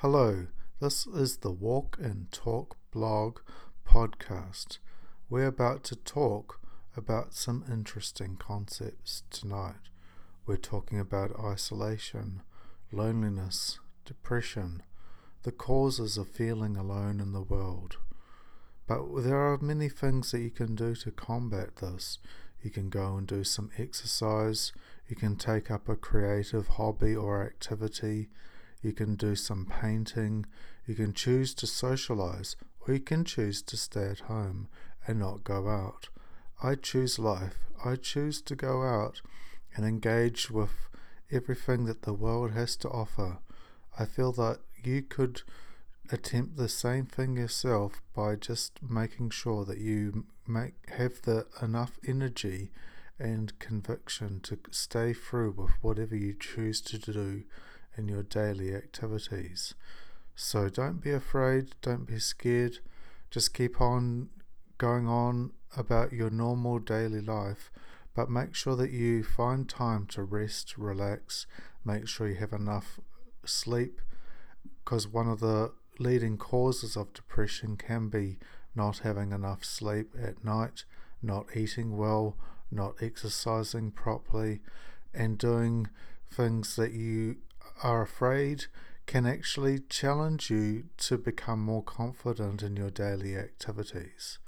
Hello, this is the Walk and Talk blog podcast. We're about to talk about some interesting concepts tonight. We're talking about isolation, loneliness, depression, the causes of feeling alone in the world. But there are many things that you can do to combat this. You can go and do some exercise, you can take up a creative hobby or activity, you can do some painting, you can choose to socialize, or you can choose to stay at home and not go out. I choose life. I choose to go out and engage with everything that the world has to offer. I feel that you could attempt the same thing yourself by just making sure that you have the enough energy and conviction to stay through with whatever you choose to do in your daily activities. So don't be afraid, don't be scared, just keep on going on about your normal daily life, but make sure that you find time to rest, relax, make sure you have enough sleep, because one of the leading causes of depression can be not having enough sleep at night, not eating well, not exercising properly, and doing things that you are afraid can actually challenge you to become more confident in your daily activities.